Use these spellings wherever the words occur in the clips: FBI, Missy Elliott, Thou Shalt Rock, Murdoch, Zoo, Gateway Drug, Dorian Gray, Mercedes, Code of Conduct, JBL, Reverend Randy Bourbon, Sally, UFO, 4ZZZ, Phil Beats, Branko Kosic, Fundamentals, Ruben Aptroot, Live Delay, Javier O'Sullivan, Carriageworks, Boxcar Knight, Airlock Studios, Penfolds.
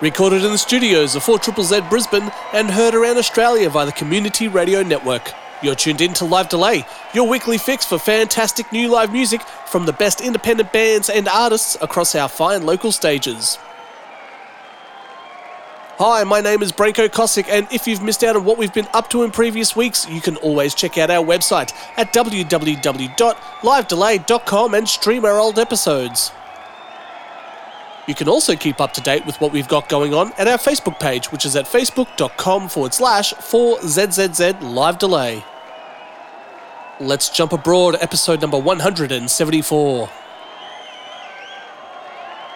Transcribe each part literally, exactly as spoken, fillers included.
Recorded in the studios of four Z Z Z Brisbane and heard around Australia via the Community Radio Network. You're tuned in to Live Delay, your weekly fix for fantastic new live music from the best independent bands and artists across our fine local stages. Hi, my name is Branko Kosic, and if you've missed out on what we've been up to in previous weeks, you can always check out our website at w w w dot live delay dot com and stream our old episodes. You can also keep up to date with what we've got going on at our Facebook page, which is at facebook.com forward slash 4ZZZ Live Delay. Let's jump abroad, episode number one hundred seventy-four.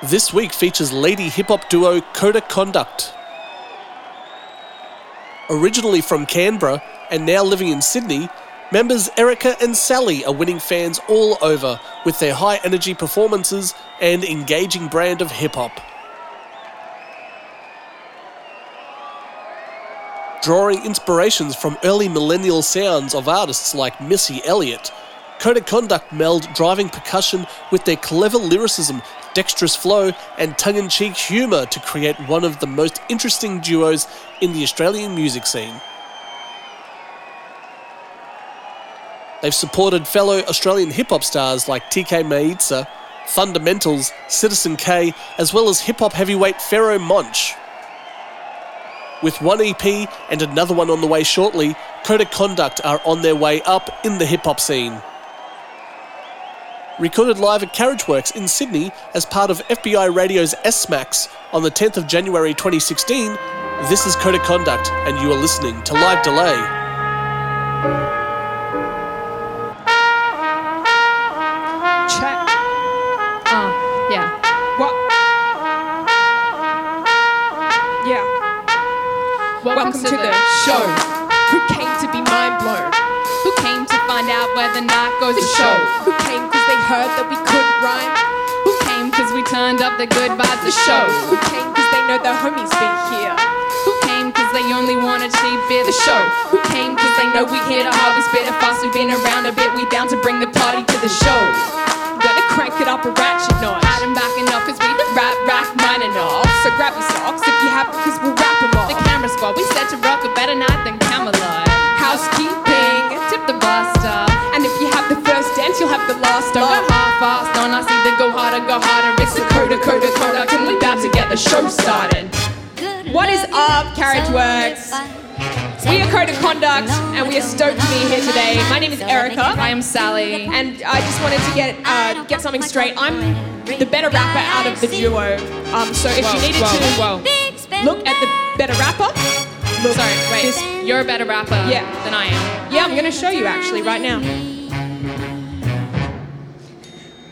This week features lady hip-hop duo Code of Conduct. Originally from Canberra and now living in Sydney, members Erica and Sally are winning fans all over with their high-energy performances and engaging brand of hip-hop. Drawing inspirations from early millennial sounds of artists like Missy Elliott, Code of Conduct meld driving percussion with their clever lyricism, dexterous flow and tongue-in-cheek humour to create one of the most interesting duos in the Australian music scene. They've supported fellow Australian hip-hop stars like T K Meitza, Fundamentals, Citizen K, as well as hip-hop heavyweight Pharaoh Monch. With one E P and another one on the way shortly, Code of Conduct are on their way up in the hip-hop scene. Recorded live at Carriageworks in Sydney as part of F B I Radio's S-Max on the tenth of January twenty sixteen, this is Code of Conduct and you are listening to Live Delay. Welcome to the show. Who came to be mind blown? Who came to find out where the night goes to show? Who came cause they heard that we couldn't rhyme? Who came cause we turned up the good vibes to show? Who came cause they know their homies be here? Who came cause they only wanna cheap beer the show? Who came cause they know we here to harvest better fast? We've been around a bit, we down to bring the party to the show. Gotta crank it up a ratchet notch. Add 'em back enough cause we the rap rack minor off. So grab your socks if you happy cause we'll rap 'em off. Squad. We said to rock a better night than Camelot. Housekeeping, tip the bar star. And if you have the first dance, you'll have the last. Don't go half-assed on us, either go harder, go harder. It's the Code of Code of Conduct, and we're about to get the show started. What is up, Carriageworks? We are Code of Conduct, and we are stoked to be here today. My name is Erica. I am Sally. And I just wanted to get uh, get something straight. I'm the better rapper out of the duo. Um, so if whoa, you needed whoa, to whoa. look at the better rapper? Look, Sorry, wait. This, you're a better rapper yeah. than I am. Yeah, I'm gonna show you actually right now.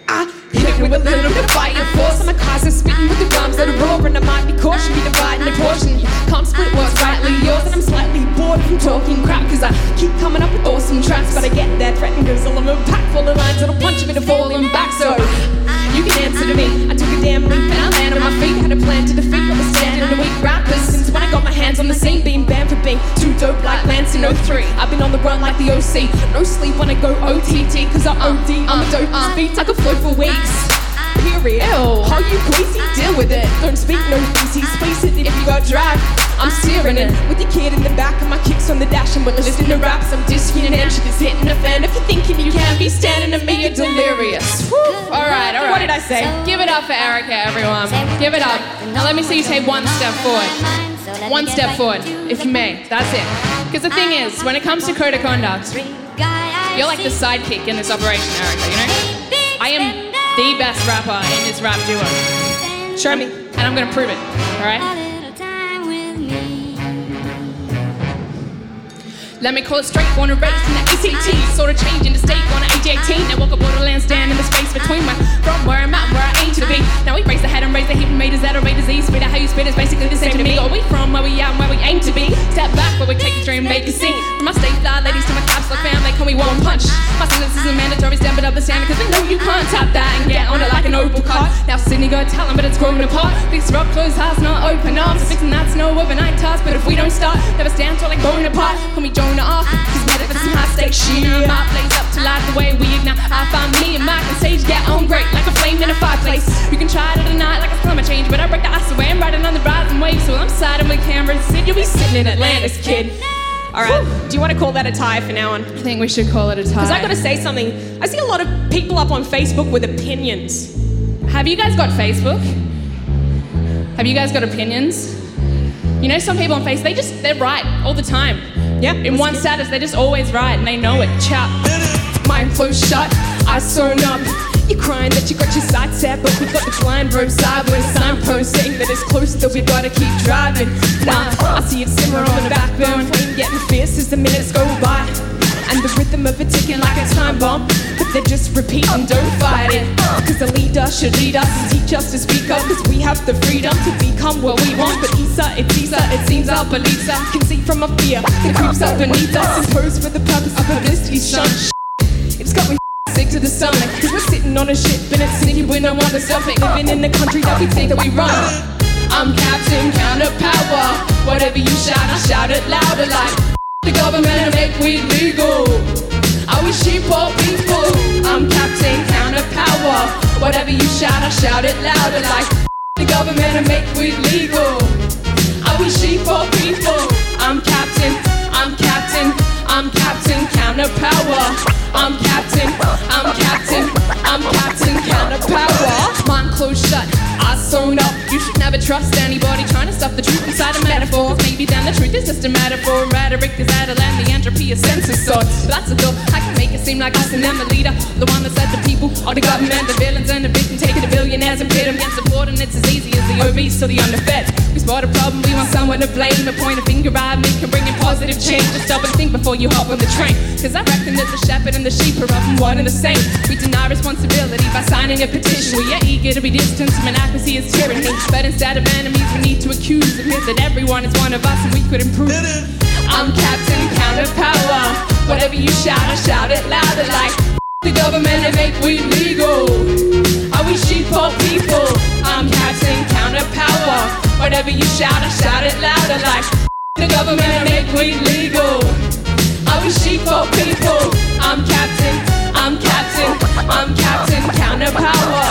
I hit it with a little bit of fire and force. I'm a Kaiser spitting with the rhymes that are roaring. I might be caution, be dividing a portion. Can't split what's rightly yours, and I'm slightly bored from talking crap, cause I keep coming up with awesome tracks, but I get that threatened cause all of them pack full of lines that'll punch you into falling back. So you can answer to me. I took a damn leap and I landed on my feet. Had a plan to defeat what was standing in a weak rappers. Since when I got my hands on the scene, being banned for being too dope like Lance in oh three. I've been on the run like the O C. No sleep when I go O T T, cause I O D on the dopest beats. I could flow for weeks. Period. Ew. How you crazy? Deal with it. Don't speak no easy space it. If you got drag, I'm steering it. With your kid in the back and my kicks on the dash, and we're listening to raps. I'm disking an inch, it's hitting a fan. If you're thinking you can be standing to me, you're delirious. Woo. All right, all right. What did I say? Give it up for Erica, everyone. Give it up. Now let me see you take one step forward. One step forward, if you may. That's it. Because the thing is, when it comes to Code of Conduct, you're like the sidekick in this operation, Erica, you know? I am the best rapper in this rap duo. Show me, and I'm gonna prove it, all right? Let me call it straight, born and raised in the A C T. Sort of change into state, born at age eighteen. Now walk a borderland, stand in the space between my from where I'm at, where I aim to be. Now we raise the head and raise the hip and made us out of Raiders E. Spit out how you spit is basically the same to me. Or we from where we are and where we aim to be. Step back where we take the dream, make a scene. From my state fly ladies to my caps like fam, they call me one punch. My sentence is a mandatory, stamp it up the standard, cause we know you can't tap that and get on it like an opal card. Now Sydney got talent, but it's growing apart. Fix rock, closed hearts, not open arms. So fixing that's no overnight task, but if we don't start, never stand tall like growing apart. Call me Jonah. Off, cause better for some high stakes shit. My place up to light the way we ignite. I find me and Mike and Sage get on great, like a flame in a fireplace. You can try to deny it like a climate change, but I break the ice away and ride it on the rise and wave. outside him with cameras. You'll be sitting in Atlantis, kid. All right. Whew. Do you want to call that a tie for now on? I think we should call it a tie. Because I got to say something. I see a lot of people up on Facebook with opinions. Have you guys got Facebook? Have you guys got opinions? You know, some people on Facebook, they just, they're right all the time. Yeah. In Let's one status, they're just always right, and they know it. Chap. Mind flow shut. Eyes sewn up. You're crying that you got your sights set, but we got the blind road sideways. Signpost saying that it's close, that we gotta keep driving. Nah, I see it simmer on the backbone, flame getting fierce as the minutes go by, and the rhythm of it ticking like a time bomb. But they're just repeating, don't fight it, cause the leader should lead us and teach us to speak up, cause we have the freedom to become what we want. But Isa, it's Isa, it seems our beliefs I can see from our fear that creeps up beneath us, imposed for the purpose of publicity shunned. It's got me sick to the stomach, cause we're sitting on a ship and it's sneaky when I'm on the stomach, living in the country that we think that we run. I'm captain, counter power, whatever you shout, I shout it louder like the government and make weed legal. Are we sheep or people? I'm captain, counter power, whatever you shout, I shout it louder like the government and make weed legal. Are we sheep or people? I'm captain, I'm captain, I'm captain, counter power. I'm captain, I'm captain, I'm captain, counterpower. Mind closed shut, eyes sewn up. You should never trust anybody trying to stuff the truth inside a metaphor. Maybe then the truth is just a metaphor. Rhetoric is out of land, the entropy is censored. But that's a thought, I can make it seem like us and them the leader, the one that said the people are the government, the villains and the victim, taking the billionaires and pit them against the board, and it's as easy as the obese to the underfed. We spot a problem, we want someone to blame, to point a finger at me, can bring in positive change. Just stop and think before you hop on the train, cause I reckon that the shepherd and the sheep are often one and the same. We deny responsibility by signing a petition. We are eager to be distant from inadequacy as tyranny, but instead of enemies we need to accuse, admit that everyone is one of us and we could improve. I'm captain, counter power, whatever you shout, I shout it louder like the government and make weed legal. Are we sheep or people? I'm captain, counter power, whatever you shout, I shout it louder like the government and make weed legal. Are we sheep or people? I'm captain, I'm captain, I'm captain, counter power.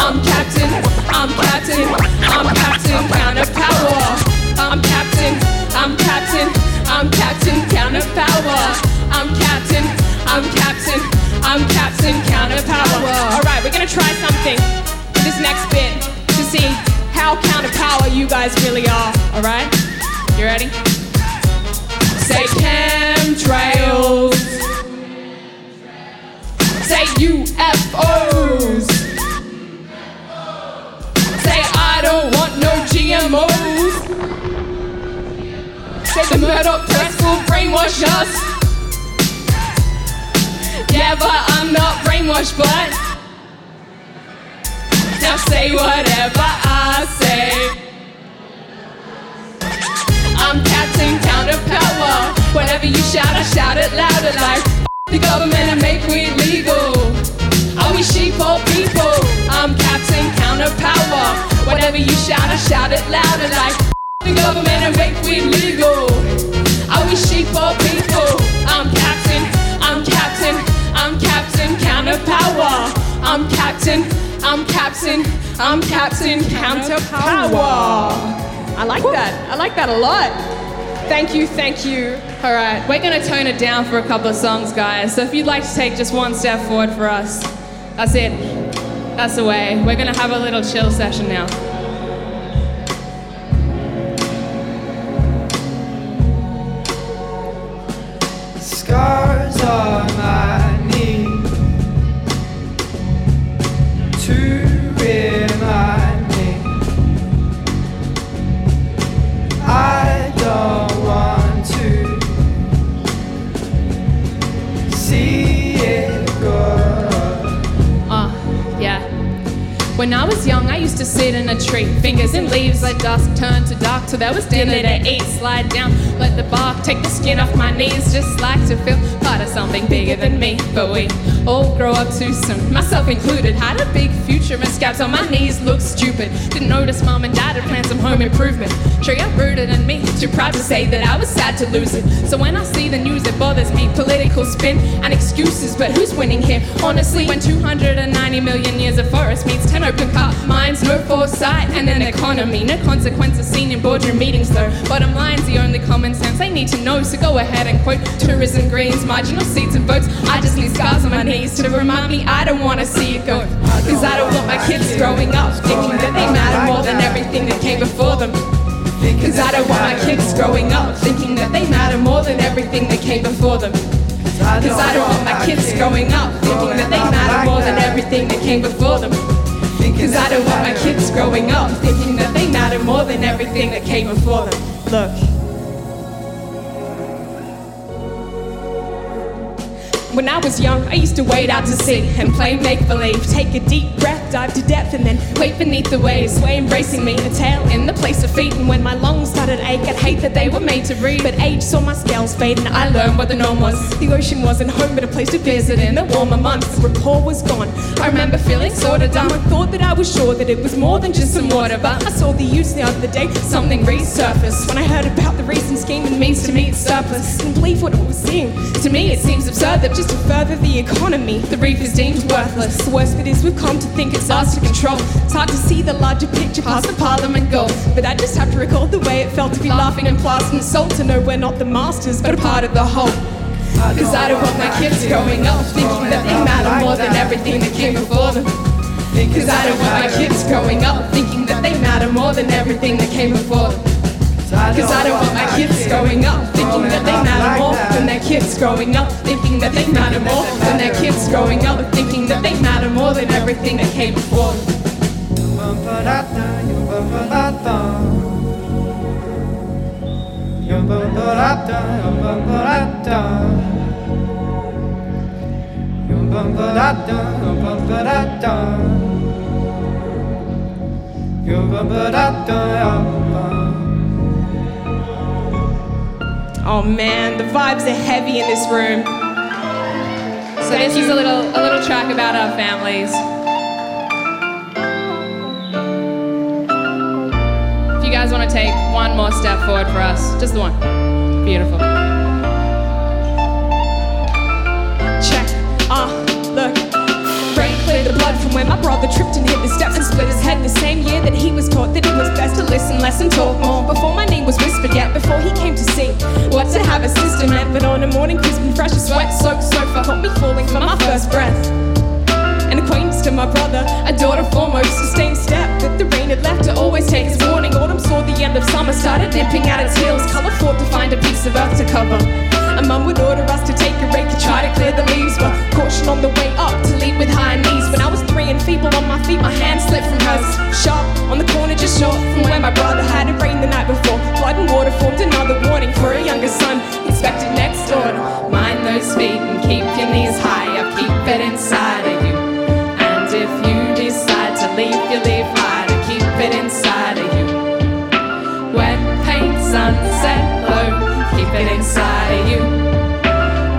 I'm captain, I'm captain, I'm captain, counter power. I'm captain, I'm captain, I'm captain, counter power. I'm captain, I'm captain, I'm captain, counter power. Alright, we're gonna try something for this next bit to see how counter power you guys really are. Alright? You ready? Say chemtrails, say U F Os, say I don't want no G M Os, say the Murdoch press will brainwash us. Yeah, but I'm not brainwashed, but now say whatever I say. I'm captain, counter power, whatever you shout, I shout it louder like the government and make weed legal. Are we sheep or people? I'm captain, counter power, whatever you shout, I shout it louder like the government and make weed legal. Are we sheep or people? I'm captain, I'm captain, I'm captain, counter power. I'm captain, I'm captain, I'm captain, counter power. I like Woo. that. I like that a lot. Thank you, thank you. All right, we're going to tone it down for a couple of songs, guys. So if you'd like to take just one step forward for us, that's it. That's the way. We're going to have a little chill session now. Scars on my knee to remind I don't want to see it go. Oh, yeah. When I was young, I used to sit in a tree. Fingers in leaves, let dusk turn to dark till there was dinner to eat. Slide down, let the bark take the skin off my knees. Just like to feel part of something bigger than me. But we all grow up too soon, myself included. Had a big future and scabs on my knees, looked stupid. Didn't notice mom and dad had planned some home improvement. Sure, I'm rooted in me. Too proud to say that I was sad to lose it. So when I see the news, it bothers me. Political spin and excuses, but who's winning here? Honestly, when two hundred ninety million years of forest meets ten open car mines, no foresight and an economy, no consequences seen in boardroom meetings though. Bottom line's the only common sense they need to know. So go ahead and quote tourism greens, marginal seats and votes. I just need scars on my knees to remind me I don't want to see it go. Cause I don't want my kids growing up thinking that they matter more than everything that came before them. Cause I don't want my kids growing up thinking that they matter more than everything that came before them. Cause I don't want my kids growing up thinking that they matter more than everything that came before them. Cause I don't want my kids growing up thinking that they matter more than everything that came before them. Look. When I was young, I used to wade out to sea and play make-believe. Take a deep breath, dive to depth, and then wait beneath the waves. Sway embracing me, a tail in the place of feet. And when my lungs started ache, I'd hate that they were made to read. But age saw my scales fade, and I learned what the norm was. The ocean wasn't home, but a place to visit in the warmer months. The rapport was gone. I remember feeling sorta dumb. I thought that I was sure that it was more than just some water, but I saw the use the other day. Something resurfaced when I heard about the recent scheme and means to me it's surplus. Couldn't believe what it was seeing. To me, it seems absurd that. To further the economy, the reef is deemed worthless. The worst bit is we've come to think it's ours to control. It's hard to see the larger picture past the parliament goal. But I just have to recall the way it felt to be laughing and plastered and salt. To know we're not the masters, but a part of the whole. Cause I don't want my kids growing up thinking that they matter more than everything that came before them. Cause I don't want my kids growing up thinking that they matter more than everything that came before them. Cause I don't want my kids growing up thinking that they matter more than their kids growing up thinking that they matter more than their kids growing up thinking that they matter more than everything that came before. Oh man, the vibes are heavy in this room. So this is a little, a little track about our families. If you guys want to take one more step forward for us, just the one. Beautiful. Check. Ah, uh, look. Clear the blood from where my brother tripped and hit the steps and split his head the same year that he was taught that it was best to listen less and talk more. Before my name was whispered yet, before he came to see what to have a sister meant. But on a morning crisp and fresh, a sweat-soaked sofa caught me falling for my first breath. An acquaintance to my brother, a daughter foremost, sustained step that the rain had left to always take his warning. Autumn saw the end of summer, started nipping at its heels. Colour fought to find a piece of earth to cover. And mum would order us to take a rake and try to clear the leaves, but caution on the way up to lead with high knees. When I was three and feeble on my feet, my hand slipped from hers. Sharp on the corner just short from where my brother had it rained the night before. Blood and water formed another warning for a younger son. Expected next order. Mind those feet and keep your knees high up. Keep it inside of you. And if you decide to leave, you leave high to keep it inside of you. Wet paint, sunset, low. Keep it inside of you.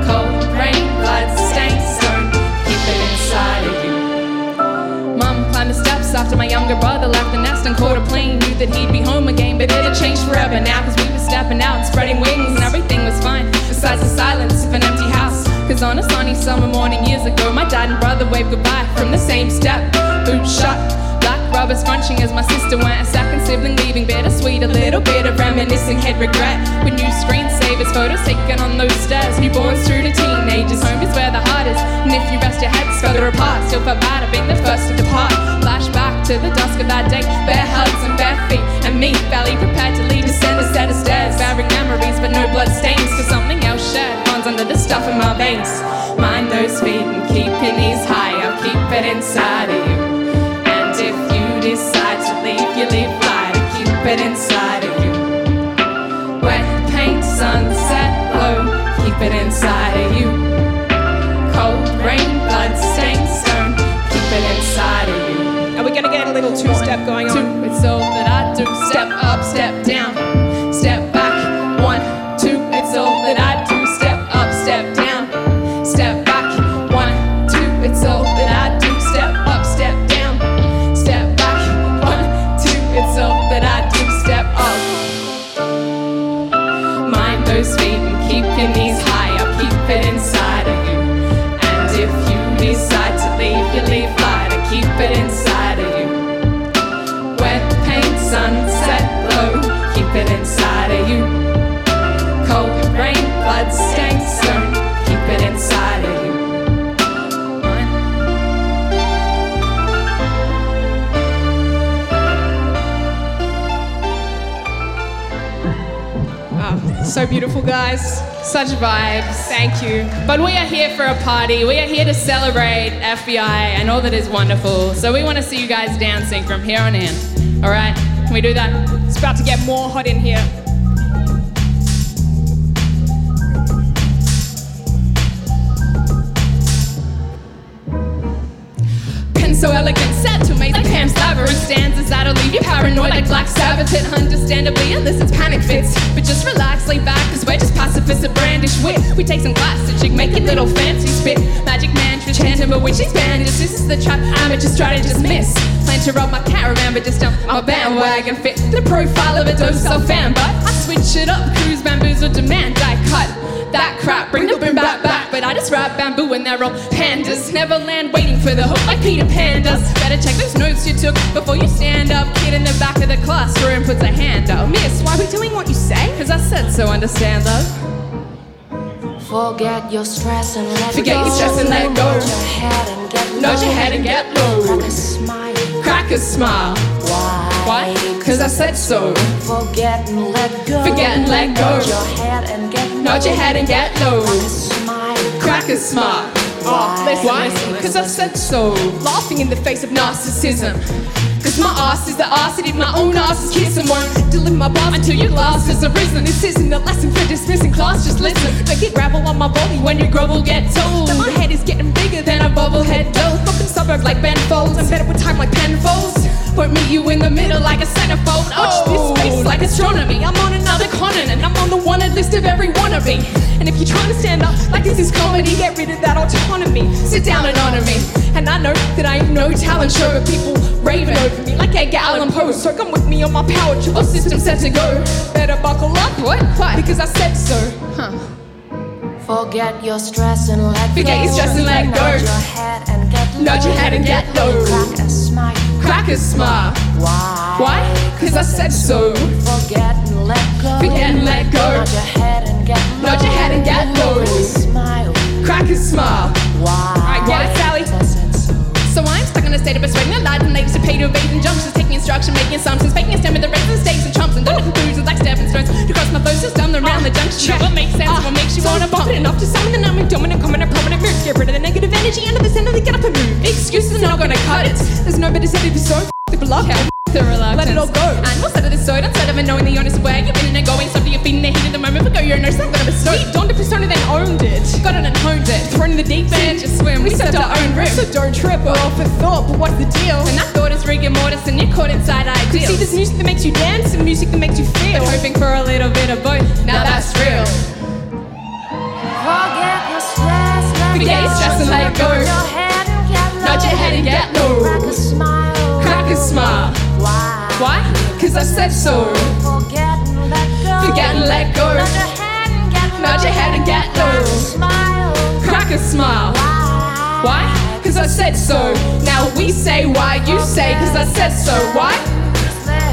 Cold rain, blood stained stone. Keep it inside of you. Mum climbed the steps after my younger brother left the nest and caught a plane. Knew that he'd be home again, but it had changed forever now. Cause we were stepping out and spreading wings and everything was fine. Besides the silence of an empty house. Cause on a sunny summer morning years ago, my dad and brother waved goodbye from the same step. Boots shut. Rubber scrunching as my sister went. A second sibling leaving, bittersweet. A little bit of reminiscing, head regret. With new screensavers, photos taken on those stairs. Newborns through to teenagers, home is where the heart is. And if you rest your heads further apart, still felt bad of being the first to depart. Flashback to the dusk of that day. Bare hugs and bare feet. And me, Valley, prepared to lead. Descend a set of stairs. Bearing memories, but no blood stains. Cause something else shared runs under the stuff in my veins. Mind those feet and keep your knees high. I'll keep it inside of you. Decide to leave, you leave light and keep it inside of you. Wet paint, sunset, low, keep it inside of you. Cold rain, blood stained stone, keep it inside of you. And we're gonna get a little two-step going on. Two, it's all that I do. Step up, step down, step back. One, two, it's all that I do. Step up, step down, step back. One, two, it's all that I do. Step up, step down. That I do, step up. So beautiful, guys. Such vibes. Thank you. But we are here for a party. We are here to celebrate F B I and all that is wonderful. So we want to see you guys dancing from here on in. All right? Can we do that? It's about to get more hot in here. So elegant, set to make like Pam Slaver and stanzas that'll leave you paranoid like Black Sabbath. And understandably elicits panic fits. But just relax, lay back, cause we're just pacifists of brandish wit. We take some glass to chick, make it little fancy spit. Magic mantra, chanting, but which is bandits. This is the trap amateurs try to dismiss. Plan to rob my caravan, but just dump my bandwagon. Fit the profile of a dose of fan, but I switch it up, cruise bamboozle demand. I cut that crap, bring the boom back back. But I just rap bamboo and they're all pandas. Never land waiting for the hook like Peter Pan does. Better check those notes you took before you stand up. Kid in the back of the classroom puts a hand up. Miss, why are we doing what you say? Cause I said so, understand love. Forget your stress and let Forget go. Forget your stress and let go. Nod your head and get low. Nod your head and get low. Crack a smile. Crack a smile. Why? Why? Cause I said so. Forget and let go. Forget and let go. Nod your head and get low. Nod your head and get low. Crack a smile. Crack a smile. Oh, listen, why? Listen, cause I said so. Laughing in the face of narcissism. Cause my ass is the ass that did my own ass is kiss and won't deliver my bars until your glass has arisen. This isn't a lesson for dismissing class, just listen. Like it gravel on my body when your grovel gets old. Now my head is getting bigger than a bobblehead doll. Fucking suburb like Ben Folds. I'm better with time like penfolds. Won't meet you in the middle like a centerfold. Watch oh, this space like astronomy. I'm on another continent. I'm on the wanted list of every wannabe. And if you're trying to stand up like this is comedy, get rid of that autonomy. Sit down and honor me. And I know that I have no talent show, but people raving over me like Edgar Allan Poe. So come with me on my power trip. Our system set to go. Better buckle up. What? Why? Because I said so. Huh. Forget your stress and let go. Forget your stress and let go. Nod your head and get low. Nod your head and get low. Crack a smile. Crack a smile. Why? Why? Cause I said so. Forget and let go. Forget and let go. Nod your head and get low. Nod your head and get low. Crack a smile. Crack a smile. Why? Alright, get it, Sally. Cause I said so. So I'm stuck in a state of persuading the lads and ladies to pay to evade and jumps. Just taking instruction, making assumptions, faking a stem with the rest of the stakes and chumps. And don't conclusions like stepping stones to cross my flow system around uh, the junction. What makes sense? Uh, what makes you so wanna bump it enough to summon the numbing dominant, common, and prominent mood? Get rid of the negative energy and of the center of the get up and move. Excuses are not gonna cut it. There's no better city for so f***ing beloved. Let it all go. Animals out of the soda, instead of knowing the honest way. You've been in a going, so you've been in the heat of the moment. But go, you're no son of a snow. We donned a persona, then owned it. Got on and honed it. Thrown in the deep end, just swim. We, we stepped our own rip. So don't trip or off a thought, but what's the deal? And that thought is rigor mortis, and you're caught inside ideals. See, there's music that makes you dance, and music that makes you feel. But hoping for a little bit of both. Now, now that's, that's real. Forget your stress, let Forget your stress and let go. Nod your head and get low. Nod your head and get low. Crack a smile. Crack a smile. Why? Why? Cause I said so. Forget and let go. Forget and let go. Nod your head and get low. Nod your head and get low. Crack a smile. Crack a smile. Why? Why? Cause I said so. Now we say why, you say cause I said so. Why?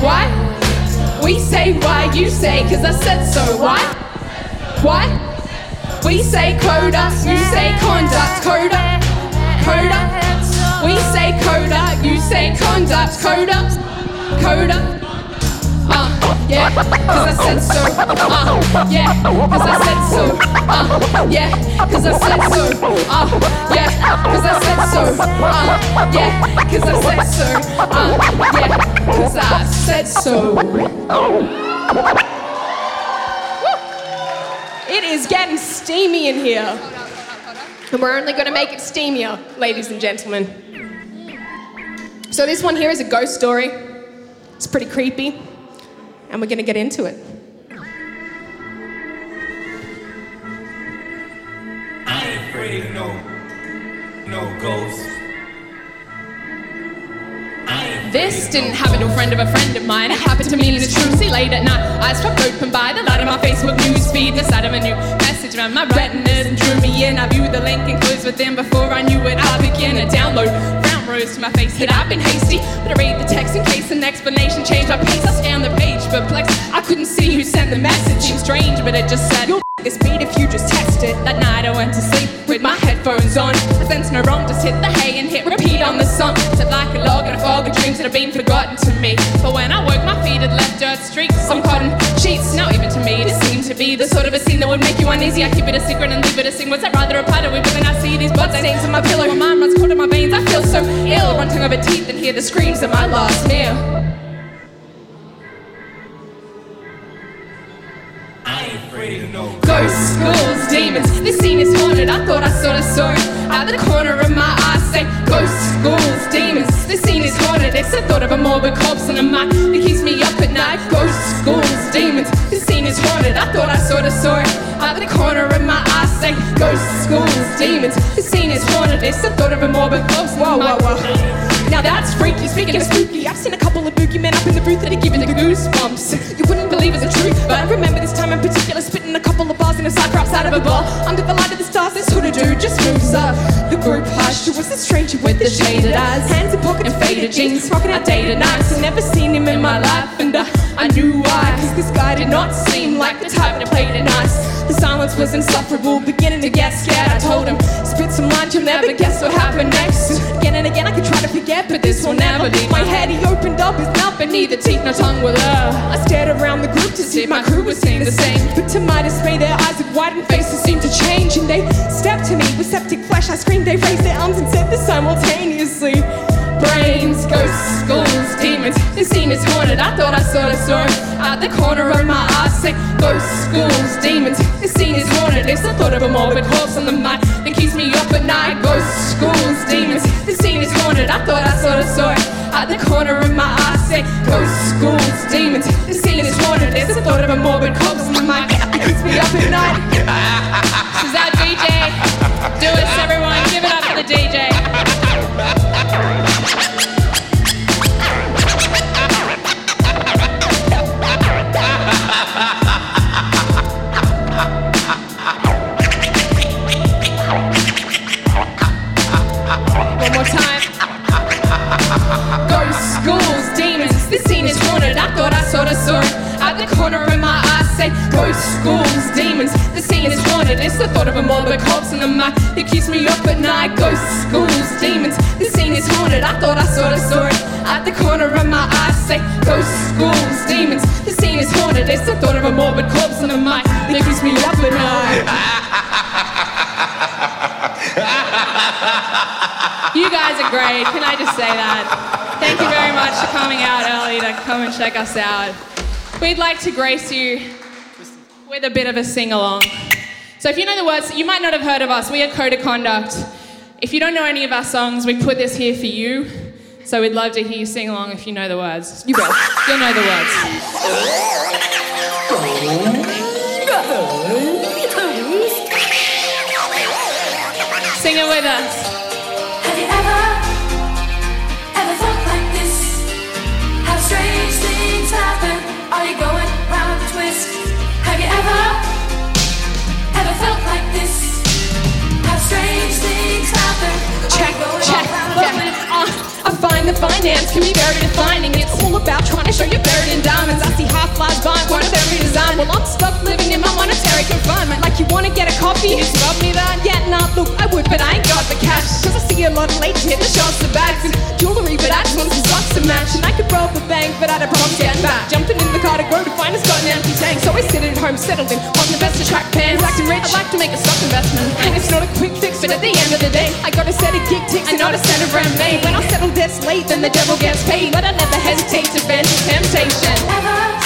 Why? We say why, you say cause I said so. Why? Why? We say coda, you say conduct. Coda, coda. We say coda, you say conduct. Coda, coda. Uh, yeah, cause I said so. Uh, yeah, cause I said so. Uh, yeah, cause I said so. Uh, yeah, cause I said so. Uh, yeah, cause I said so. Uh, yeah, cause I said so. Woo. It is getting steamy in here. And we're only gonna make it steamier, ladies and gentlemen. So this one here is a ghost story. It's pretty creepy, and we're gonna get into it. I ain't afraid of no, no ghosts. This didn't happen to a friend of a friend of mine. It happened to me in a true. See, late at night, eyes dropped open by the light of my Facebook newsfeed. The sight of a new message around my retinas and drew me in. I viewed the link and closed within before I knew it. I began to download. Rose to my face, had I been hasty? But I read the text in case an explanation changed my pace. I scanned the page, perplexed. I couldn't see who sent the message. Seemed strange, but it just said, "You'll f*** this beat if you just text it." That night I went to sleep with my headphones on. I sensed no wrong, just hit the hay and hit repeat on the song. Set like a log in a fog of dreams that have been forgotten to me. But when I woke, my feet had left dirt streaks. Some cotton sheets, not even to me, it seemed to be the sort of a scene that would make you uneasy. I keep it a secret and leave it a sing. What's that rather a part of it? But then I see these blood stains on my pillow. My mind runs cold in my veins. I feel so ill. Run tongue over teeth and hear the screams of my last meal. I ain't afraid of no ghosts, ghouls, demons. This scene is haunted. I thought I sort of saw it out the corner of my eye. Say ghosts, ghouls, demons. This scene is haunted. It's the thought of a morbid corpse in a mind that keeps me up at night. Ghosts, ghouls, demons. This scene is haunted. I thought I sort of saw it out the corner of my eye. Say ghosts, ghouls, demons. This scene is haunted. It's the thought of a morbid corpse. Whoa, whoa, whoa. Now that's freaky, speaking of spooky, I've seen a couple of boogie men up in the booth that are giving the goosebumps. You wouldn't believe it's the truth, but I remember this time in particular, spitting a couple of bars in a cypher outside of a bar. Under the light of the stars, this hooded dude just moves up. The group hushed, it was the stranger with the shaded eyes, hands in pocket and faded jeans, rocking out day to night. I've never seen him in my life, and I, I knew why, cause this guy did not seem like the type to play it nice. The silence was insufferable, beginning to get scared. I told him, spit some lines, you'll never guess what happened next. Again and again, I could try to forget, but this will never leave my head. He opened up his mouth, but neither teeth nor tongue were there. I stared around the group to see if my crew was seeing the same, but to my dismay, their eyes had widened, faces seemed to change, and they stepped to me with septic flesh. I screamed, they raised their arms and said this simultaneously. Brains, ghosts, ghouls, demons. This scene is haunted. I thought I sort of saw it out the corner of my eye. Say ghosts, ghouls, demons. This scene is haunted. It's the thought of a morbid corpse on the mind that keeps me up at night. Ghosts, ghouls, demons. This scene is haunted. I thought I sort of saw it out the corner of my eye. Say ghosts, ghouls, demons. This scene is haunted. It's the thought of a morbid corpse on the mind that keeps me up at night. This is our D J. Do it, everyone. Give it up for the D J. One more time. Ghosts, ghouls, demons. This scene is haunted. I thought I sort of saw it out the corner of my eye. Say ghosts, ghouls, demons. This scene is haunted. It's the thought of a morbid corpse in the mind that keeps me up at night. Ghosts, ghouls, demons. This scene is haunted. I thought I sort of saw it out the corner of my eye. Say ghosts, ghouls, demons. This scene is haunted. It's the thought of a morbid corpse in the mind that keeps me up at night. You guys are great, can I just say that? Thank you very much for coming out early to come and check us out. We'd like to grace you with a bit of a sing-along. So if you know the words, you might not have heard of us, we are Code of Conduct. If you don't know any of our songs, we put this here for you. So we'd love to hear you sing along if you know the words. You will, you'll know the words. Sing it with us. Strange things happen. Are you going round the twist? Have you ever, ever felt like this? Have strange things happen. Check, check, check. Uh, I find the finance can be very defining. It's all about trying to show you're buried in diamonds. I see half lives buying one of every design. Well, I'm stuck living in my monetary confinement. Like you want to get a coffee, it's robbed me that. Yeah, nah, look, I would, but I ain't got the cash. Cause I see a lot of late hit, the shots, the bags, and jewelry, but I just want some socks to match. And I could rob a bank, but I'd have problems getting back. Jumping in the car to grow to find it's got an empty tank. So I sit at home, settled in, on the best to track pants. Acting rich, I like to make a stock investment. And it's not a quick fix, but at the end of the day, I got a set of gig ticks and not a set of brand made. When I settle this late, then the devil gets paid. But I never hesitate to bend to temptation.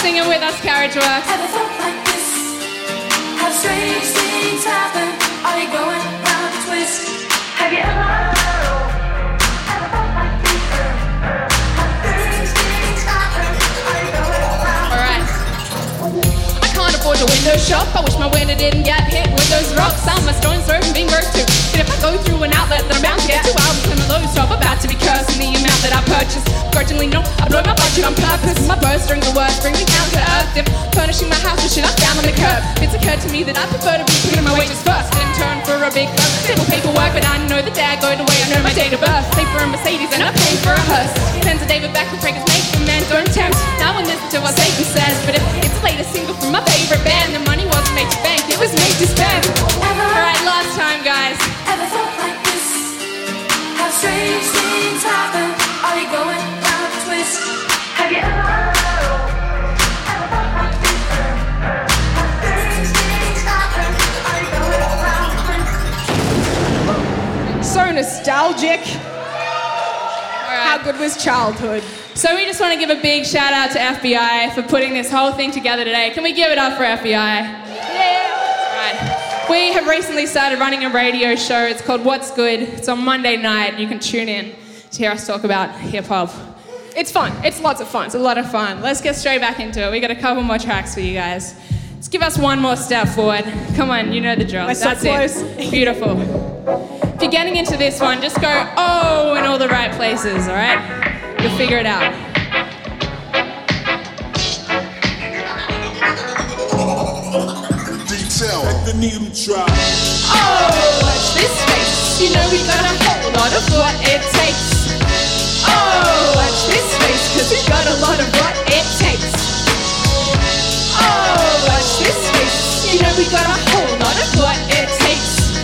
Sing it with us, Carriageworks. Ever felt like this? How strange things happen. Are you going round the twist? Have you ever? A window shop, I wish my window didn't get hit with those rocks. I'm a stone's throw from being broke too. And if I go through an outlet, then I'm bound to get two hours in my low shop. About to be cursing the amount that I purchased. Grudgingly, no, I blow my budget on purpose. My burst strings are worse, bring me down to earth. If furnishing my house with shit I found on the curb, it's occurred to me that I prefer to be putting my wages first. In turn for a big load, simple paperwork, but I know the day I go to wait. I know my date of birth. Pay for a Mercedes and I pay for a hearse. Sends a David back with breakers made for men. Don't tempt, no one listens to what Satan says. But if it's the latest single from my favorite band, the money wasn't made to bank, it was made to spend. Alright, last time, guys. Ever felt like this? How strange things happen. Are you going round the twist? Have you ever, ever felt like this? How strange nostalgic. Right. How good was childhood? So we just want to give a big shout out to F B I for putting this whole thing together today. Can we give it up for F B I? Yeah. Right. We have recently started running a radio show. It's called What's Good. It's on Monday night. You can tune in to hear us talk about hip hop. It's fun. It's lots of fun. It's a lot of fun. Let's get straight back into it. We got a couple more tracks for you guys. Let's give us one more step forward. Come on, you know the drill. That's, That's so close. It. Beautiful. If you're getting into this one, just go, oh, in all the right places, all right? You'll figure it out. Detail. Let the needle drop. Oh, watch this face. You know we got a whole lot of what it takes. Oh, watch this face, cause we got a lot of what it takes. Oh, watch this face, you know we got a whole lot of what it takes.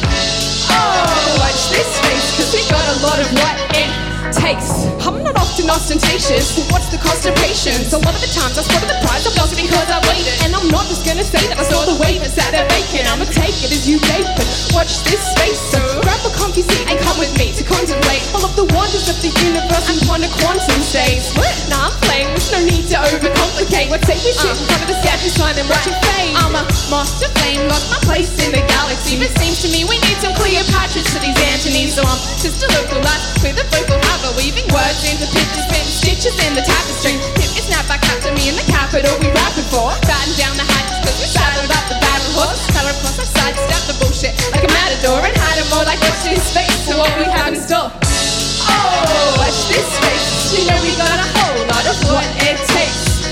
Oh, watch this face, cause we got a lot of what it takes. I'm not often ostentatious, but what's the cost of patience? A lot of the times I spotted the prize, I've lost it because I waited. And I'm not just gonna say that I saw the waivers that are vacant. I'ma take it as you gave it, watch this face, so grab a comfy seat and come with me to contemplate all of the wonders of the universe and ponder quantum states. What? Nah, I'm playing, there's no need to overcomplicate. Let's take this shit in front of the sky to sign and watch it fade. I'm a master flame, lost my place in the galaxy. But seems to me we need some Cleopatra to these Antonys. So I'm just a localized with a vocal hover, weaving words into pictures, pin stitches in the tapestry. Tip is snapped back up to me in the capital we rapping for. Batting down the hatches cause we're saddled up the battle horse. Fell across our side, stabbed the bullshit like a matador. And had it more like watching his face to what we have in store. Oh, watch this face, you know we got a whole lot of what it takes.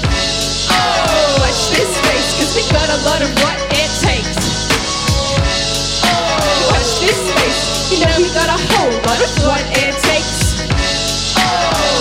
Oh, watch this face, cause we got a lot of what it takes. Oh, watch this face, you know we got a whole lot of what it takes. Oh,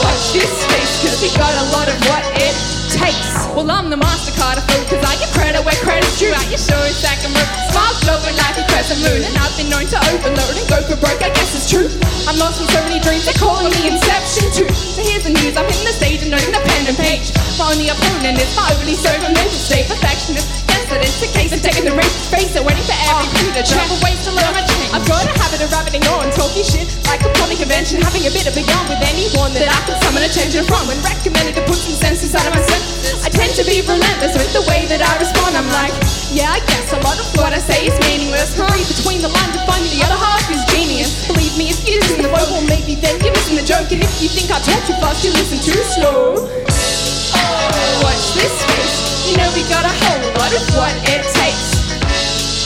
watch this face, cause we got a lot of what it takes. Well, I'm the MasterCard of food, cause I give credit where credit's due. At your show and sack and roof, smiles glowing like a crescent moon. And I've been known to overload and go for broke, I guess it's true. I'm lost in so many dreams, they're calling me Inception too. So here's the news, I'm hitting the stage and noting the pen and page. My only opponent is my overly sober mental state. Perfectionist, that it's the case of taking the race face and waiting for every clue to check. Never waste a lot of change. I've got a habit of rabbiting on, talking shit like a comic convention, having a bit of a yarn with anyone that I can summon a change in from. When recommended to put some sense inside of myself, I tend to be relentless with the way that I respond. I'm like, yeah, I guess a lot of what I say is meaningless. Read between the lines to find the other half is genius. Believe me, if you're using the vocal, maybe then you're missing the joke. And if you think I talk too fast, you listen too slow. Oh, watch this face. You know we got a whole lot of what it takes.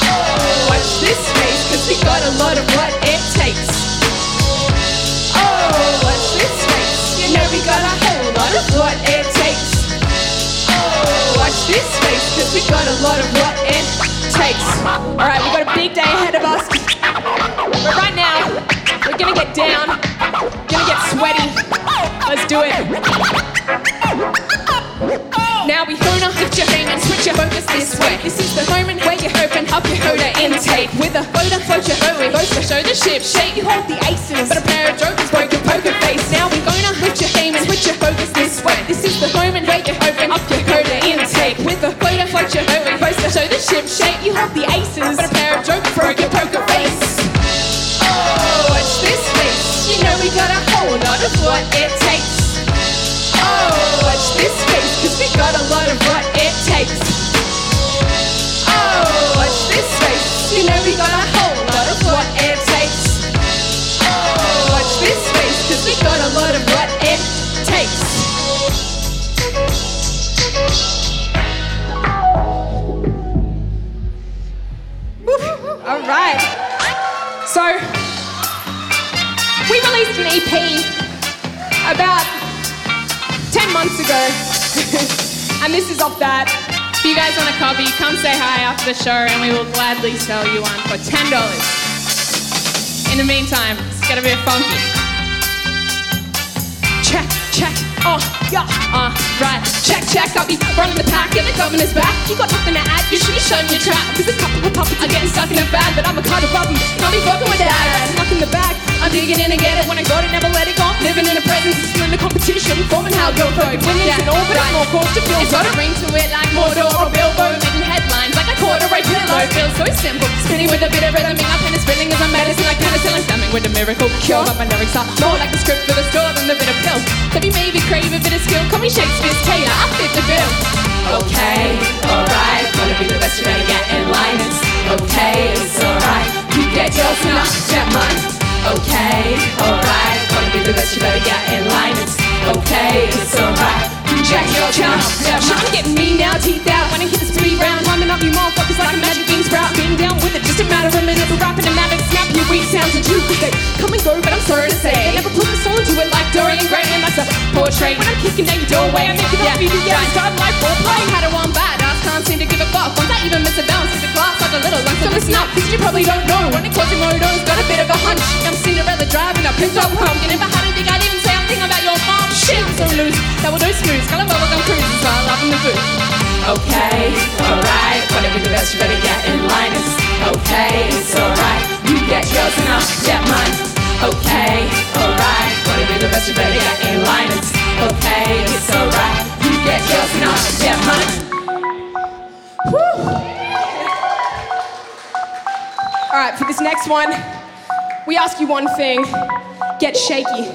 Oh, watch this face, cause we got a lot of what it takes. Oh, watch this face, you know we got a whole lot of what it takes. Oh, watch this face, cause we got a lot of what it takes. Alright, we've got a big day ahead of us. But right now, we're gonna get down, gonna get sweaty. Let's do it. Now we hone up, lift your aim and switch your focus this way. This is the moment where you open up your Hoda intake. With a Hoda float your hoe, we both to show the ship shake. You hold the aces, but a pair of jokers broke your poker face. Now we hone up, lift your aim and switch your focus this way. This is the moment where you open up your Hoda intake. With a Hoda float your hoe, we both to show the ship shake. You hold the aces, but a pair of jokers broke your poker face. Oh, watch this face, you know we got a whole lot of what it takes. Oh, watch this face, cause we got a lot of what it takes. Oh, watch this face, you know we got a whole lot of what it takes. Oh, watch this face, cause we got a lot of what it takes. Alright, so we released an E P about ten months ago, and this is off that. If you guys want a copy, come say hi after the show and we will gladly sell you one for ten dollars. In the meantime, it's gonna be a funky. Check, check, oh, yeah, uh, right. Check, check, I'll be running the pack in the governor's back. You got nothing to add, you should be shutting your trap. Cause a couple of puppets are getting stuck in a bag, but I'm a kind of bubby, I'll be fucking with that. Stuck in the bag. I'm digging in and get it. When I got it, never let it go. Living in the presence, still in the competition. Forming how go for it. Millions in orbit, more cause to feel. It's got a ring to it like Mordor or Bilbo. Making headlines like a corduroy pillow. I feel so simple. Spinning with a bit of rhythm, my pen is spinning as a medicine. I can't tell I'm stomach with a miracle cure. But my lyrics are more like the script for the store than the bit of pill. Have you maybe crave a bit of skill? Call me Shakespeare's Taylor, I fit the bill. Okay, alright, gonna be the best you're gonna get in life. Okay, it's alright, you get yours and I get mine. Okay, alright, gonna be the best you're gonna get in life. Okay, it's alright. Check your count, yeah, I'm getting me now, teeth out. When I hit this three round, climbing up you more focus like a magic bean sprout. Being down with it, just a matter of minutes. A rap and a mavic snap, your weak sounds are too quick. Come and go, but I'm sorry to say I never put the soul into it like Dorian Gray. And that's a portrait when I'm kicking down your doorway. I make it up, yeah, yeah, I start like foreplay. Had it one bad, I can't seem to give a fuck. Once I even miss a bounce, it's a glass like a little lunch. So listen up, cause you probably don't know. When it closed your motor's got a bit of a hunch. I'm Cinderella driving a pink top home. You never had a dig, I'd even say I'm thinking about your mom. Shit, I'm so loose, double dose smooth. Kind of well, I'm cruising, so I love in the booth. Okay, alright, wanna be the best you better get in line. It's okay, it's alright, you get yours and I'll get mine. Okay, alright, wanna be the best you better get in line. It's okay, it's alright, you get yours and I'll get mine. Woo! Alright, for this next one, we ask you one thing, get shaky.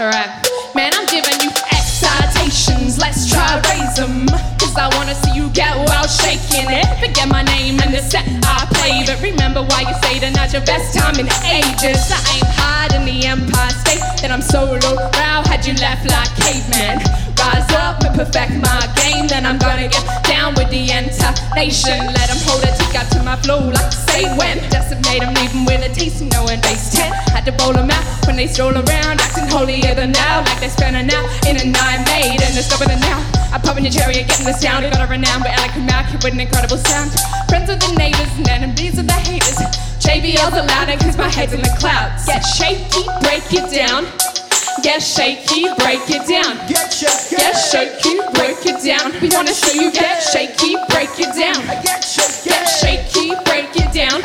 Alright. Man, I'm giving you excitations, let's try raise them. Cause I wanna see you get wild shaking it. Forget my name and the set I play. But remember why you say that not your best time in ages. I ain't hard in the Empire State. Then I'm so low brow, had you left like caveman. Rise up and perfect my game. Then I'm gonna get down with the entire nation. Let them hold a tick up to my flow like say when. Decimate them, leave them with a taste and no one base ten. Had to bowl them out. When they stroll around, acting holier than now, like they're spending out in a nine made and they're stopping it now. I'm popping your cherry, getting the sound. Got a renown, but Alec and Mac with an incredible sound. Friends with the neighbors and enemies with the haters. J B L's are louder cause my head's in the clouds. Get shaky, break it down. Get shaky, break it down. Get shaky, get shaky, break it down. We wanna see you get shaky, break it down. Get shaky, break it down.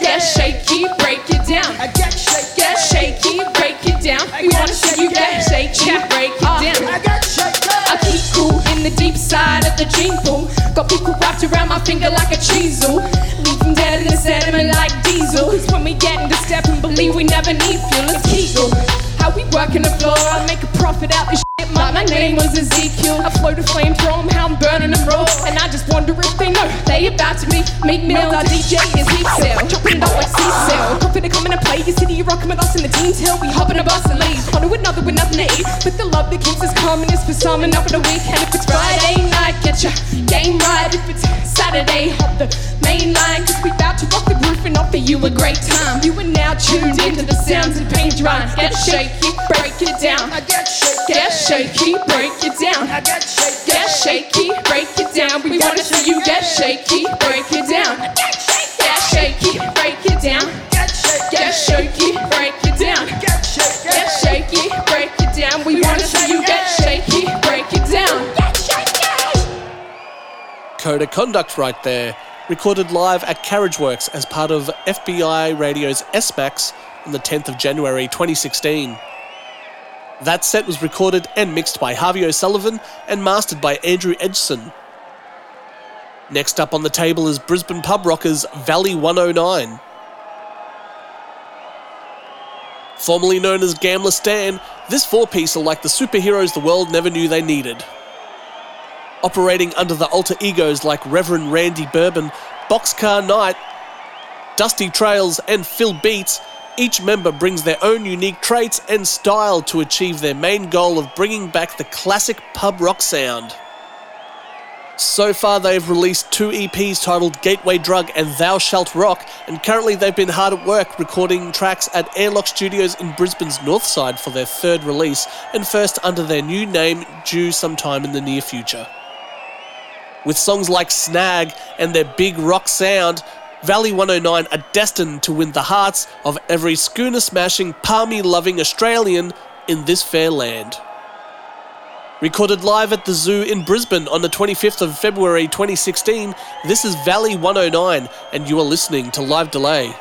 Get shaky, break it down. Get shaky, break it down. We wanna see you get shaky, break it down. I keep cool in the deep side of the gene pool. Got people wrapped around my finger like a chisel. Leave them dead in the sediment like diesel. It's when we get into step and believe we never need fuel. It's Kegel. How we workin' the floor, I make a profit out this shit. My, my name was Ezekiel. I float a flame from how I'm burning them raw. And I just wonder if they know they about to meet Meek Mill. Our D J is Heat Cell, chopping it up like C-Cell. Confident to come in and play your city, you're rockin' with us in the team till we hop in a bus and leave. On to another with nothing to eat. But the love that keeps us coming is for summing up in a week. And if it's Friday night, get your game right. If it's Saturday, hop the main line. Cause we bout to rock the roof and offer you a great time. You are now tuned into the sounds of Pain Dry. Get shaky. Break it down. I get shaky. Get shaky. Break it down. I get shaky. Get shaky. Break it down. We, we wanna see you get shaky. Break it down. Get shaky. Break it down. Get shaky. Break it down. Get shaky. Break it down. We, we wanna see you get shaky. Break it down. Get shaky. Code of Conduct right there, recorded live at Carriageworks as part of F B I Radio's S-Max. On the tenth of January twenty sixteen. That set was recorded and mixed by Javier O'Sullivan and mastered by Andrew Edgson. Next up on the table is Brisbane pub rockers Valley one oh nine. Formerly known as Gambler Stan, this four-piece are like the superheroes the world never knew they needed. Operating under the alter egos like Reverend Randy Bourbon, Boxcar Knight, Dusty Trails and Phil Beats, each member brings their own unique traits and style to achieve their main goal of bringing back the classic pub rock sound. So far they've released two E Ps titled Gateway Drug and Thou Shalt Rock, and currently they've been hard at work recording tracks at Airlock Studios in Brisbane's North Side for their third release and first under their new name due sometime in the near future. With songs like Snag and their big rock sound, Valley one oh nine are destined to win the hearts of every schooner-smashing, palmy-loving Australian in this fair land. Recorded live at the Zoo in Brisbane on the twenty-fifth of February twenty sixteen, this is Valley one oh nine and you are listening to Live Delay.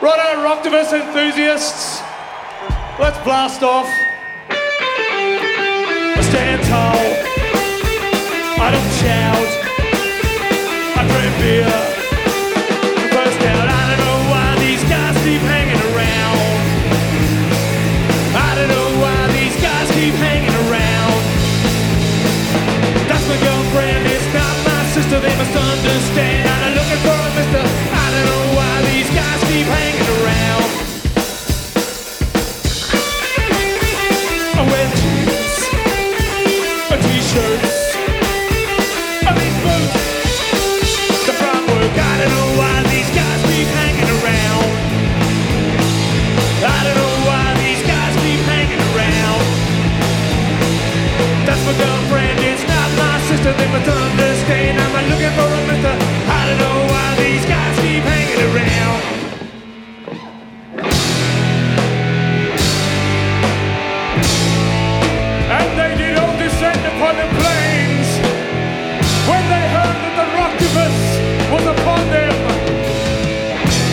Righto, rocktivists, enthusiasts. Let's blast off. I stand tall. I don't shout. I drink beer. I burst out. I don't know why these guys keep hanging around. I don't know why these guys keep hanging around. That's my girlfriend. It's not my sister. They must understand. I'm looking for a mister. I don't know why these guys keep hanging around. Girlfriend, it's not my sister, they must understand. I'm not looking for a mister. I don't know why these guys keep hanging around. And they did all descend upon the plains when they heard that the Rockivus was upon them.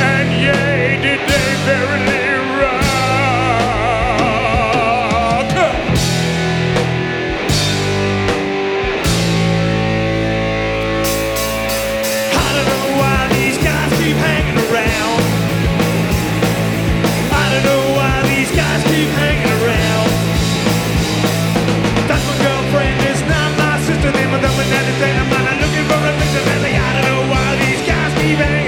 And yea, did they verily. I'm not looking for a picture, really. I don't know why these guys keep hanging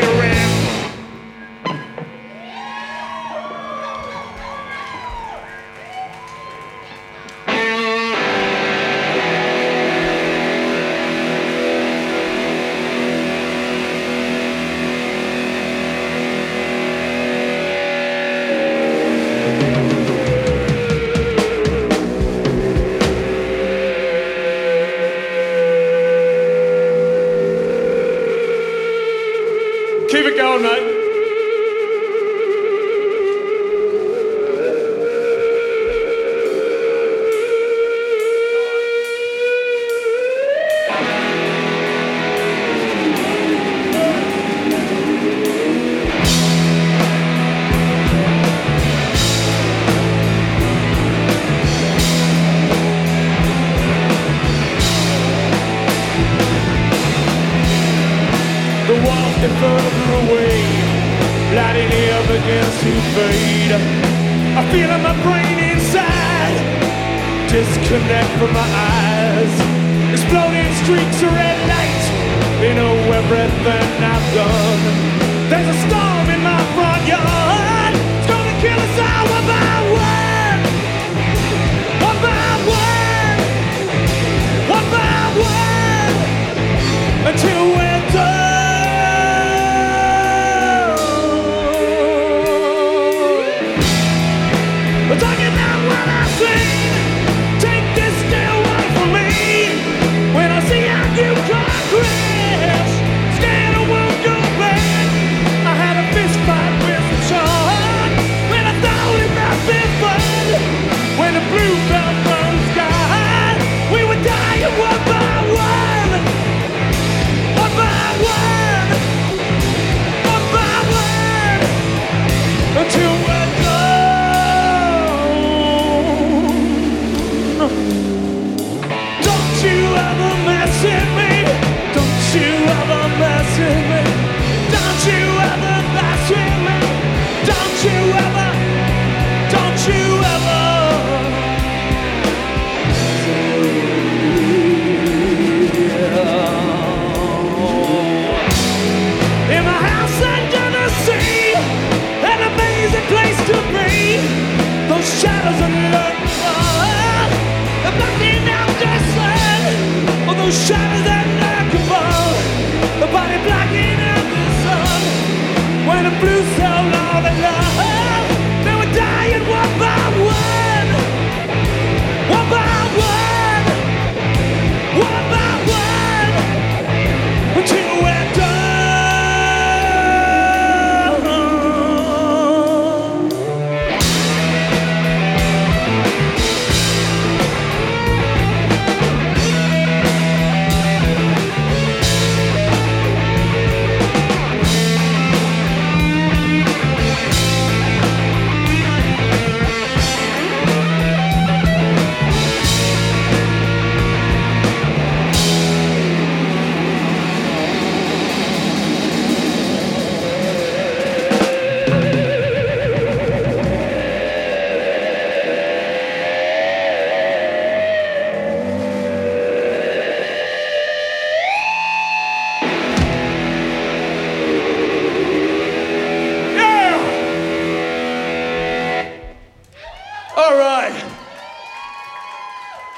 All right.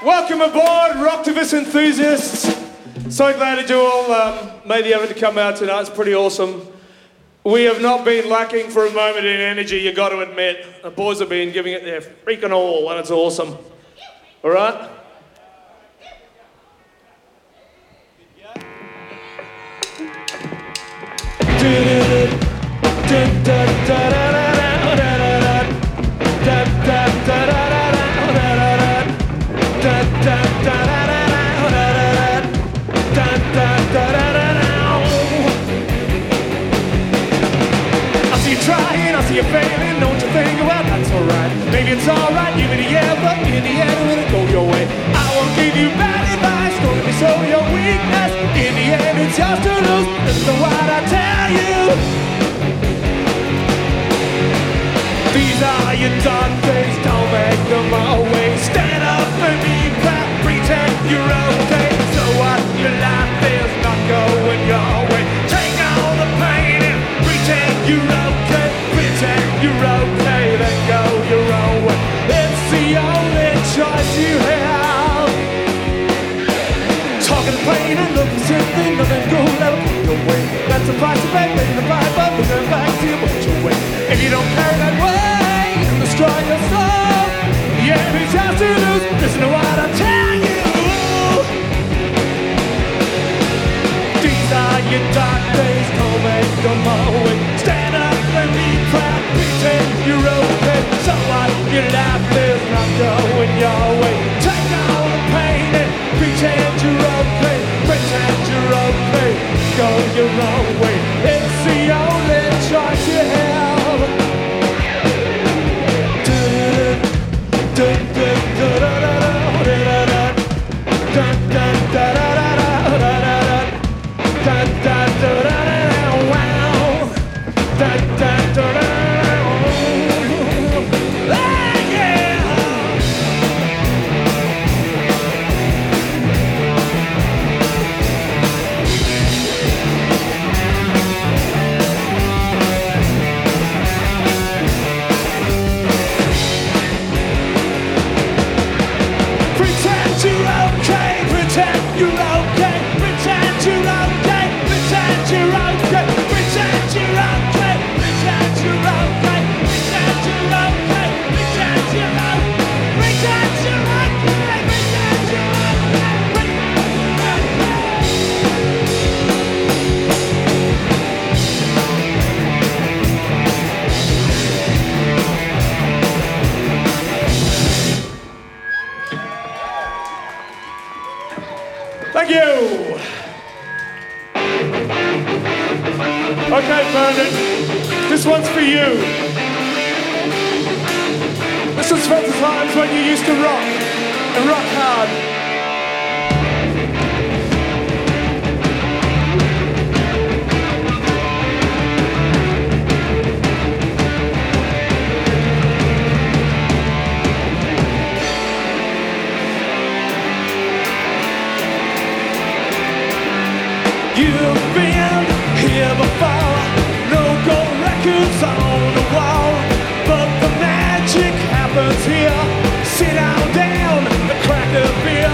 Welcome aboard, rocktivist enthusiasts. So glad that you all um, made the effort to come out tonight. It's pretty awesome. We have not been lacking for a moment in energy, you got to admit. The boys have been giving it their freaking all, and it's awesome. All right? I see you trying, I see you failing, know what you think about, that's alright. Maybe it's alright, give it a yeah, but in the end it'll go your way. I won't give you bad advice, don't let me show your weakness. In the end it's yours to lose, that's the what I tell you. These are your done things, don't make them always. Stand up and be proud, pretend you're okay. So what, your life is not going your way. Take all the pain and pretend you're okay. Pretend you're okay, then go your own way. It's the only choice you have. Talking pain and looking simply, nothing cool ever comes your way. That's the price you pay, paying the price, but looking back to your your way. If you don't carry that way, destroy yourself. Yeah, it's yours to lose. Listen to what I tell you. These are your dark days. Don't make them always. Stand up and be proud. Pretend you're okay. So what? Your life is not going your way. Take all the pain and pretend you're okay. Pretend you're okay. Go your own way. It's the only choice you have. Dun dun dun dun dun dun dun dun dun dun dun dun dun wow dun dun dun dun Okay, Bernard, this one's for you. This is for the times when you used to rock, and rock hard. You've been here before. On the wall, but the magic happens here. Sit down, down, the crack of beer.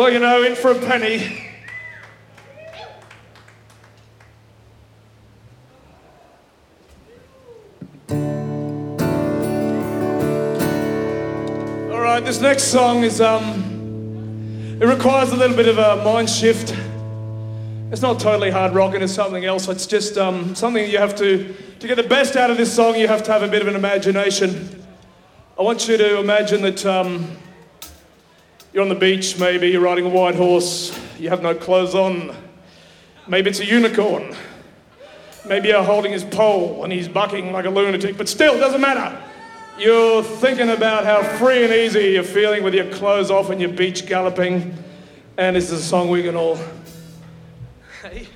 Well, you know, in for a penny. All right, this next song is, um, it requires a little bit of a mind shift. It's not totally hard rocking, it's something else. It's just um, something you have to, to get the best out of this song, you have to have a bit of an imagination. I want you to imagine that um, you're on the beach, maybe you're riding a white horse, you have no clothes on. Maybe it's a unicorn. Maybe you're holding his pole and he's bucking like a lunatic, but still, it doesn't matter. You're thinking about how free and easy you're feeling with your clothes off and your beach galloping. And this is a song we can all... Hey.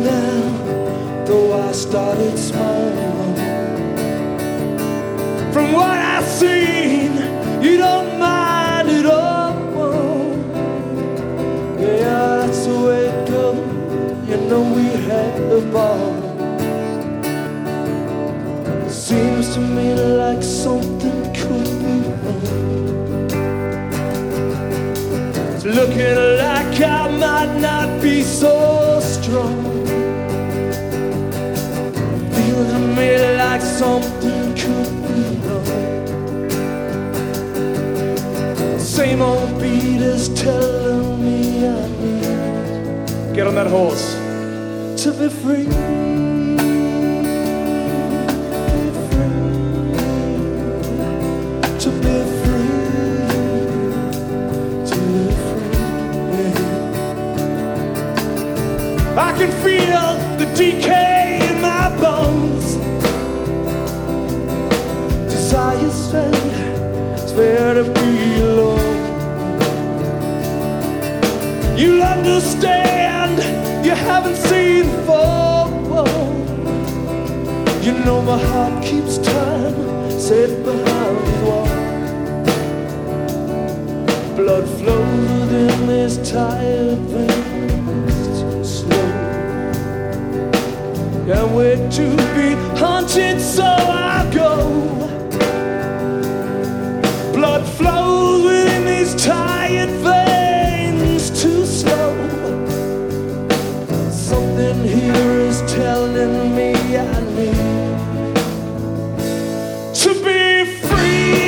Now, though I started small, from what I've seen, you don't mind at all. Yeah, that's the way it goes. You know we had a ball. Seems to me like something could be wrong. It's looking like I might not be so strong. To me like something could be done. Same old beat is telling me I need. Get on that horse. To be free. Free. To be free. To be free. Yeah. I can feel the decay in my bones. Desires fade, it's fair to be alone. You'll understand, you haven't seen for long. You know my heart keeps time, set behind the wall. Blood flows within this tired veins, slow. Can't wait to be haunted, so I go. Blood flows within these tired veins too slow. Something here is telling me I need to be free.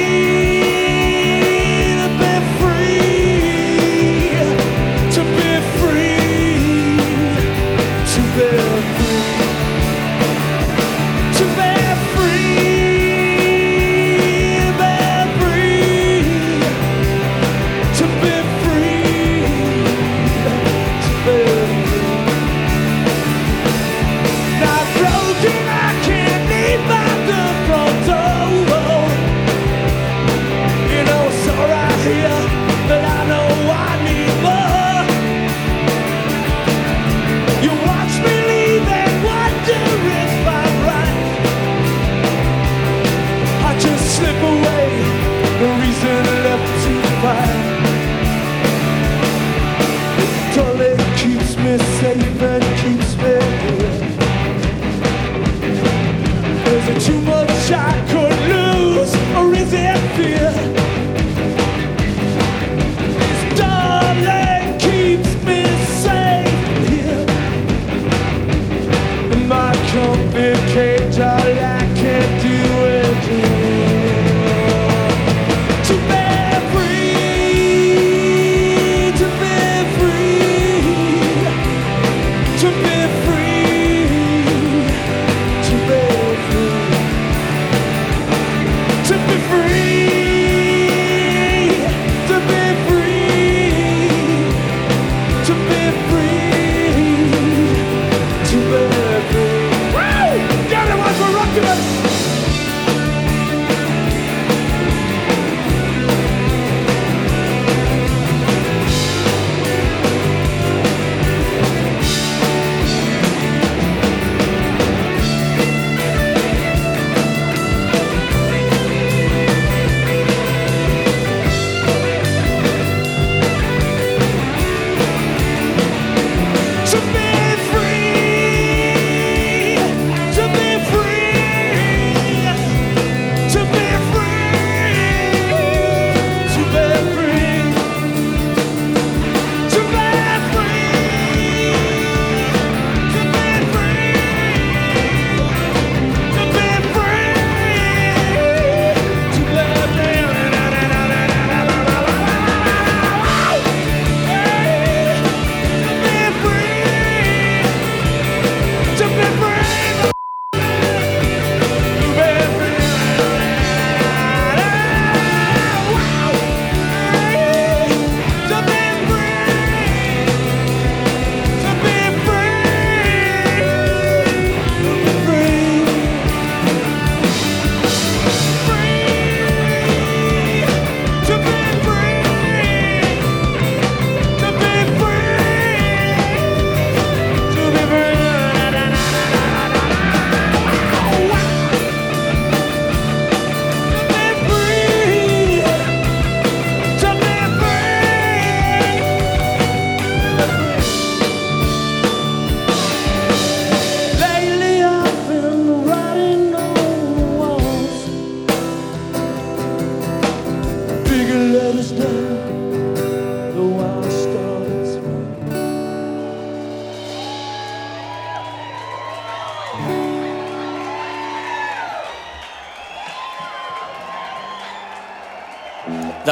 Too much I could lose, or is it fear?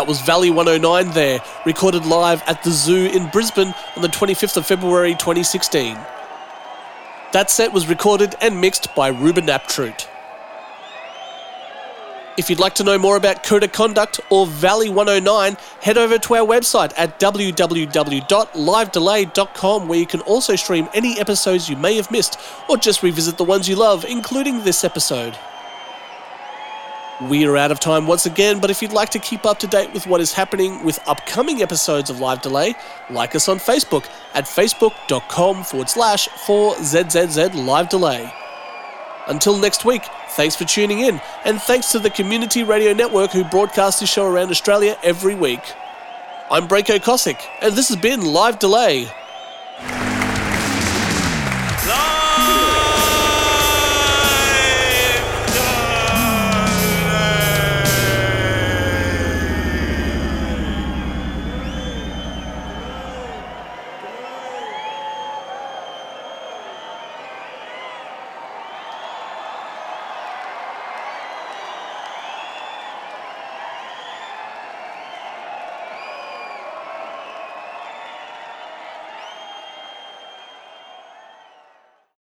That was Valley one oh nine there, recorded live at the Zoo in Brisbane on the twenty-fifth of February twenty sixteen. That set was recorded and mixed by Ruben Aptroot. If you'd like to know more about Code of Conduct or Valley one oh nine, head over to our website at w w w dot live delay dot com, where you can also stream any episodes you may have missed or just revisit the ones you love, including this episode. We are out of time once again, but if you'd like to keep up to date with what is happening with upcoming episodes of Live Delay, like us on Facebook at facebook dot com forward slash four Z Z Z live delay. Until next week, thanks for tuning in, and thanks to the Community Radio Network who broadcasts this show around Australia every week. I'm Branko Kosic, and this has been Live Delay.